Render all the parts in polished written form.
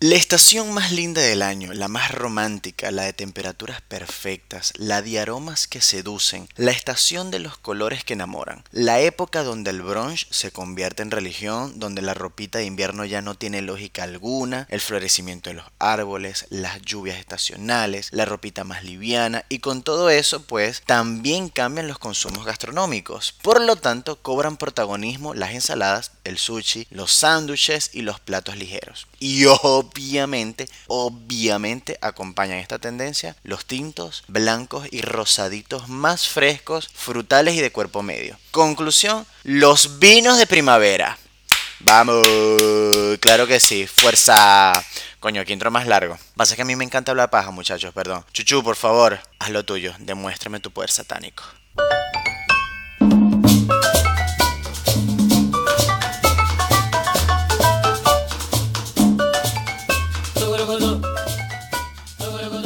La estación más linda del año, la más romántica, la de temperaturas perfectas, la de aromas que seducen, la estación de los colores que enamoran, la época donde el brunch se convierte en religión, donde la ropita de invierno ya no tiene lógica alguna, el florecimiento de los árboles, las lluvias estacionales, la ropita más liviana y con todo eso pues también cambian los consumos gastronómicos. Por lo tanto cobran protagonismo las ensaladas, el sushi, los sándwiches y los platos ligeros. Y ojo, Obviamente acompañan esta tendencia los tintos, blancos y rosaditos más frescos, frutales y de cuerpo medio. Conclusión, los vinos de primavera. ¡Vamos! Claro que sí, fuerza. Coño, aquí entro más largo. Pasa que a mí me encanta hablar paja, muchachos, perdón. Chuchu, por favor, haz lo tuyo, demuéstrame tu poder satánico.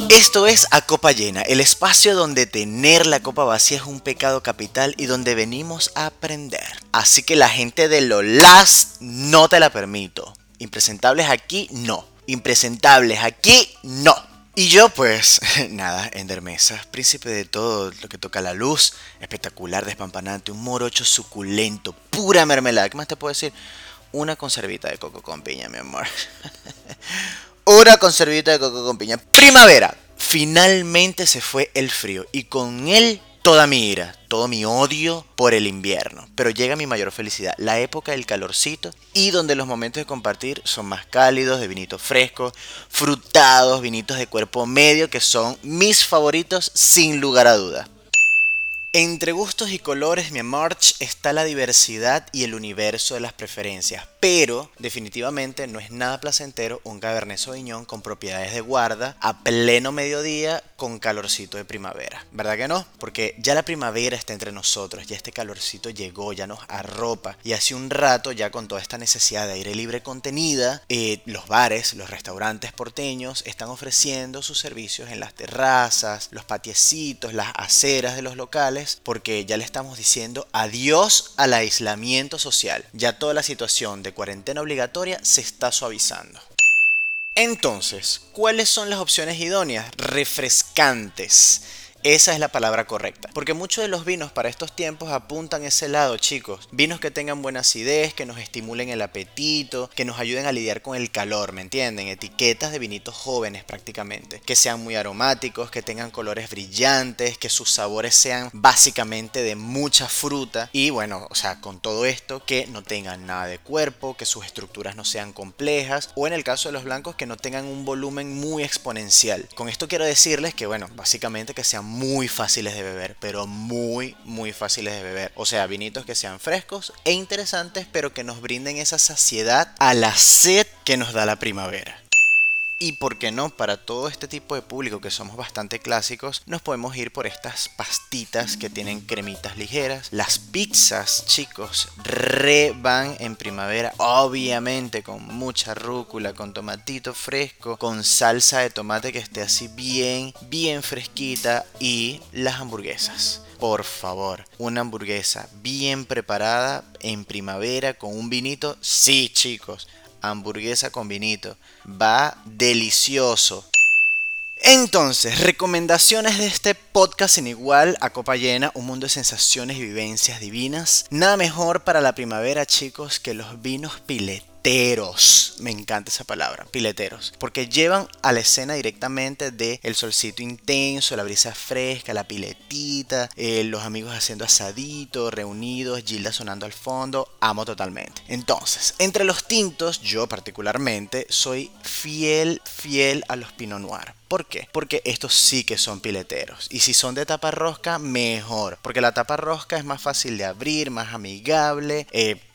Esto es A Copa Llena, el espacio donde tener la copa vacía es un pecado capital y donde venimos a aprender. Así que la gente de lo las no te la permito. Impresentables aquí, no. Impresentables aquí, no. Y yo pues, nada, Endermesa, príncipe de todo lo que toca la luz, espectacular, despampanante, un morocho suculento, pura mermelada. ¿Qué más te puedo decir? Una conservita de coco con piña, mi amor. Una conservita de coco con piña. Primavera. Finalmente se fue el frío y con él toda mi ira, todo mi odio por el invierno. Pero llega mi mayor felicidad, la época del calorcito y donde los momentos de compartir son más cálidos, de vinitos frescos, frutados, vinitos de cuerpo medio que son mis favoritos sin lugar a dudas. Entre gustos y colores, mi amor, está la diversidad y el universo de las preferencias, pero definitivamente no es nada placentero un Cabernet Sauvignon con propiedades de guarda a pleno mediodía con calorcito de primavera. ¿Verdad que no? Porque ya la primavera está entre nosotros, ya este calorcito llegó, ya nos arropa y hace un rato ya con toda esta necesidad de aire libre contenida, los bares, los restaurantes porteños están ofreciendo sus servicios en las terrazas, los patiecitos, las aceras de los locales, porque ya le estamos diciendo adiós al aislamiento social. Ya toda la situación de cuarentena obligatoria se está suavizando. Entonces, ¿cuáles son las opciones idóneas? Refrescantes. Esa es la palabra correcta, porque muchos de los vinos para estos tiempos apuntan ese lado, chicos. Vinos que tengan buena acidez, que nos estimulen el apetito, que nos ayuden a lidiar con el calor, ¿me entienden? Etiquetas de vinitos jóvenes prácticamente, que sean muy aromáticos, que tengan colores brillantes, que sus sabores sean básicamente de mucha fruta y bueno, o sea, con todo esto que no tengan nada de cuerpo, que sus estructuras no sean complejas o en el caso de los blancos que no tengan un volumen muy exponencial. Con esto quiero decirles que bueno, básicamente que sean muy fáciles de beber, pero muy fáciles de beber. O sea, vinitos que sean frescos e interesantes, pero que nos brinden esa saciedad a la sed que nos da la primavera. Y por qué no, para todo este tipo de público que somos bastante clásicos, nos podemos ir por estas pastitas que tienen cremitas ligeras. Las pizzas, chicos, re van en primavera, obviamente con mucha rúcula, con tomatito fresco, con salsa de tomate que esté así bien fresquita y las hamburguesas. Por favor, una hamburguesa bien preparada en primavera con un vinito, sí, chicos. Hamburguesa con vinito. Va delicioso. Entonces, recomendaciones de este podcast sin igual, A Copa Llena, un mundo de sensaciones y vivencias divinas. Nada mejor para la primavera, chicos, que los vinos pileteros. Me encanta esa palabra, pileteros, porque llevan a la escena directamente de el solcito intenso, la brisa fresca, la piletita, los amigos haciendo asadito, reunidos, Gilda sonando al fondo, amo totalmente. Entonces, entre los tintos, yo particularmente soy fiel a los Pinot Noir. ¿Por qué? Porque estos sí que son pileteros. Y si son de tapa rosca, mejor. Porque la tapa rosca es más fácil de abrir, más amigable.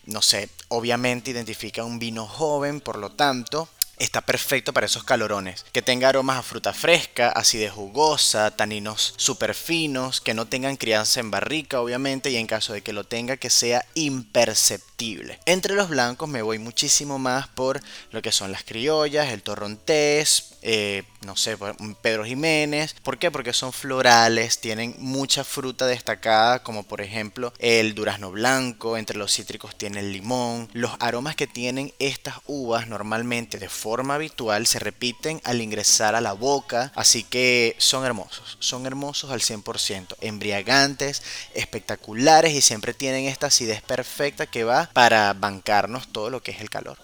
No sé, obviamente identifica un vino joven, por lo tanto, está perfecto para esos calorones. Que tenga aromas a fruta fresca, acidez jugosa, taninos súper finos, que no tengan crianza en barrica, obviamente, y en caso de que lo tenga, que sea imperceptible. Entre los blancos me voy muchísimo más por lo que son las criollas, el torrontés, no sé, Pedro Jiménez. ¿Por qué? Porque son florales, tienen mucha fruta destacada, como por ejemplo el durazno blanco, entre los cítricos tiene el limón. Los aromas que tienen estas uvas normalmente de forma habitual se repiten al ingresar a la boca, así que son hermosos al 100%, embriagantes, espectaculares y siempre tienen esta acidez perfecta que va para bancarnos todo lo que es el calor.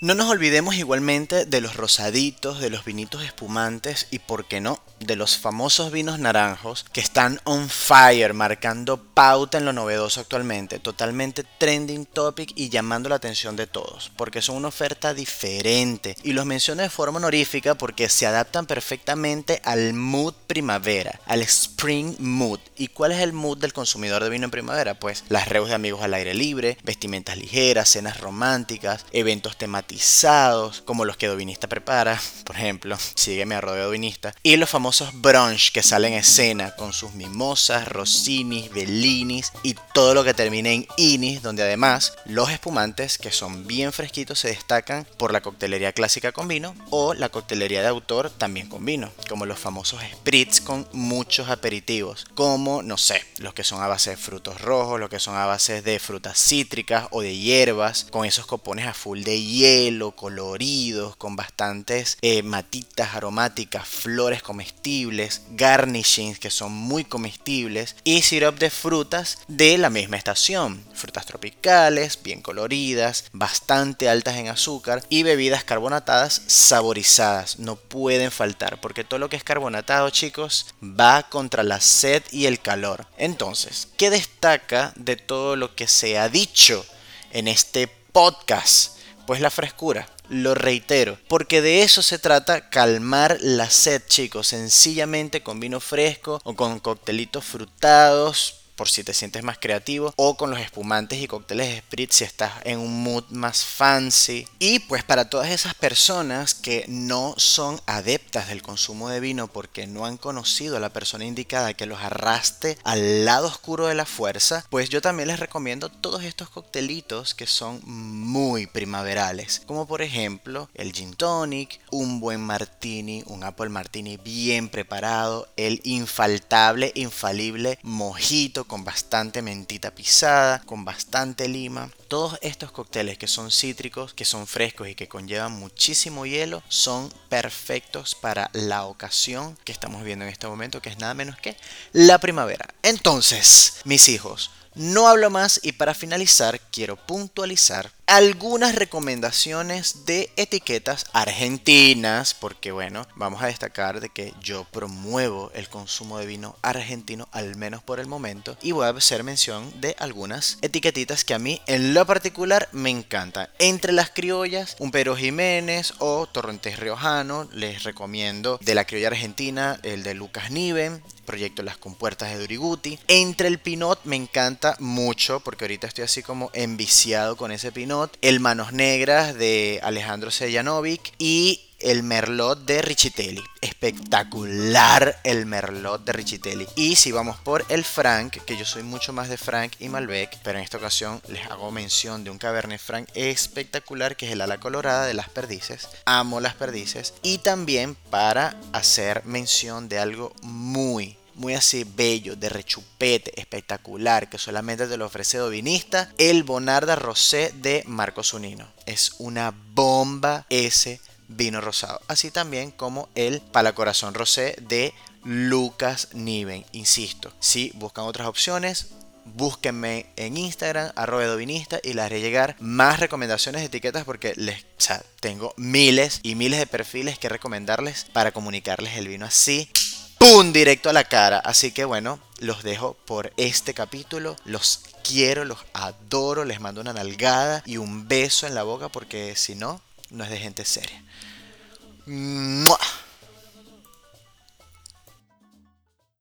No nos olvidemos igualmente de los rosaditos, de los vinitos espumantes y, por qué no, de los famosos vinos naranjos que están on fire, marcando pauta en lo novedoso actualmente, totalmente trending topic y llamando la atención de todos, porque son una oferta diferente y los menciono de forma honorífica porque se adaptan perfectamente al mood primavera, al spring mood. ¿Y cuál es el mood del consumidor de vino en primavera? Pues las reuniones de amigos al aire libre, vestimentas ligeras, cenas románticas, eventos temáticos como los que Dovinista prepara, por ejemplo, sígueme @Dovinista, y los famosos brunch que salen en escena con sus mimosas, rosinis, bellinis y todo lo que termine en inis, donde además los espumantes, que son bien fresquitos, se destacan por la coctelería clásica con vino o la coctelería de autor también con vino, como los famosos spritz con muchos aperitivos, como, no sé, los que son a base de frutos rojos, los que son a base de frutas cítricas o de hierbas, con esos copones a full de hielo, coloridos, con bastantes matitas aromáticas, flores comestibles, garnishings que son muy comestibles y sirope de frutas de la misma estación, frutas tropicales, bien coloridas, bastante altas en azúcar y bebidas carbonatadas saborizadas, no pueden faltar porque todo lo que es carbonatado, chicos, va contra la sed y el calor. Entonces, ¿qué destaca de todo lo que se ha dicho en este podcast? Pues la frescura, lo reitero, porque de eso se trata, calmar la sed, chicos, sencillamente con vino fresco o con coctelitos frutados, por si te sientes más creativo, o con los espumantes y cócteles de spritz si estás en un mood más fancy. Y pues para todas esas personas que no son adeptas del consumo de vino porque no han conocido a la persona indicada que los arrastre al lado oscuro de la fuerza, pues yo también les recomiendo todos estos coctelitos que son muy primaverales, como por ejemplo el gin tonic, un buen martini, un apple martini bien preparado, el infaltable, infalible mojito con bastante mentita pisada, con bastante lima. Todos estos cócteles que son cítricos, que son frescos y que conllevan muchísimo hielo, son perfectos para la ocasión que estamos viviendo en este momento, que es nada menos que la primavera. Entonces, mis hijos, no hablo más y para finalizar quiero puntualizar algunas recomendaciones de etiquetas argentinas, porque bueno, vamos a destacar de que yo promuevo el consumo de vino argentino, al menos por el momento, y voy a hacer mención de algunas etiquetitas que a mí en lo particular me encantan. Entre las criollas, un Pedro Jiménez o Torrontés riojano, les recomiendo de la criolla argentina, el de Lucas Niven, proyecto Las Compuertas de Durigutti. Entre el Pinot me encanta mucho, porque ahorita estoy así como enviciado con ese Pinot, el Manos Negras de Alejandro Sellanovic y el Merlot de Richitelli. Espectacular el Merlot de Richitelli. Y si vamos por el Franc, que yo soy mucho más de Franc y Malbec, pero en esta ocasión les hago mención de un Cabernet Franc espectacular, que es el Ala Colorada de Las Perdices. Amo Las Perdices. Y también para hacer mención de algo muy así bello, de rechupete, espectacular, que solamente te lo ofrece Dovinista, el Bonarda Rosé de Marco Zunino. Es una bomba ese vino rosado, así también como el Palacorazón Rosé de Lucas Niven. Insisto, si buscan otras opciones, búsquenme en Instagram @Dovinista y les haré llegar más recomendaciones de etiquetas, porque tengo miles y miles de perfiles que recomendarles para comunicarles el vino así, ¡pum!, directo a la cara. Así que bueno, los dejo por este capítulo. Los quiero, los adoro, les mando una nalgada y un beso en la boca, porque si no, no es de gente seria. ¡Mua!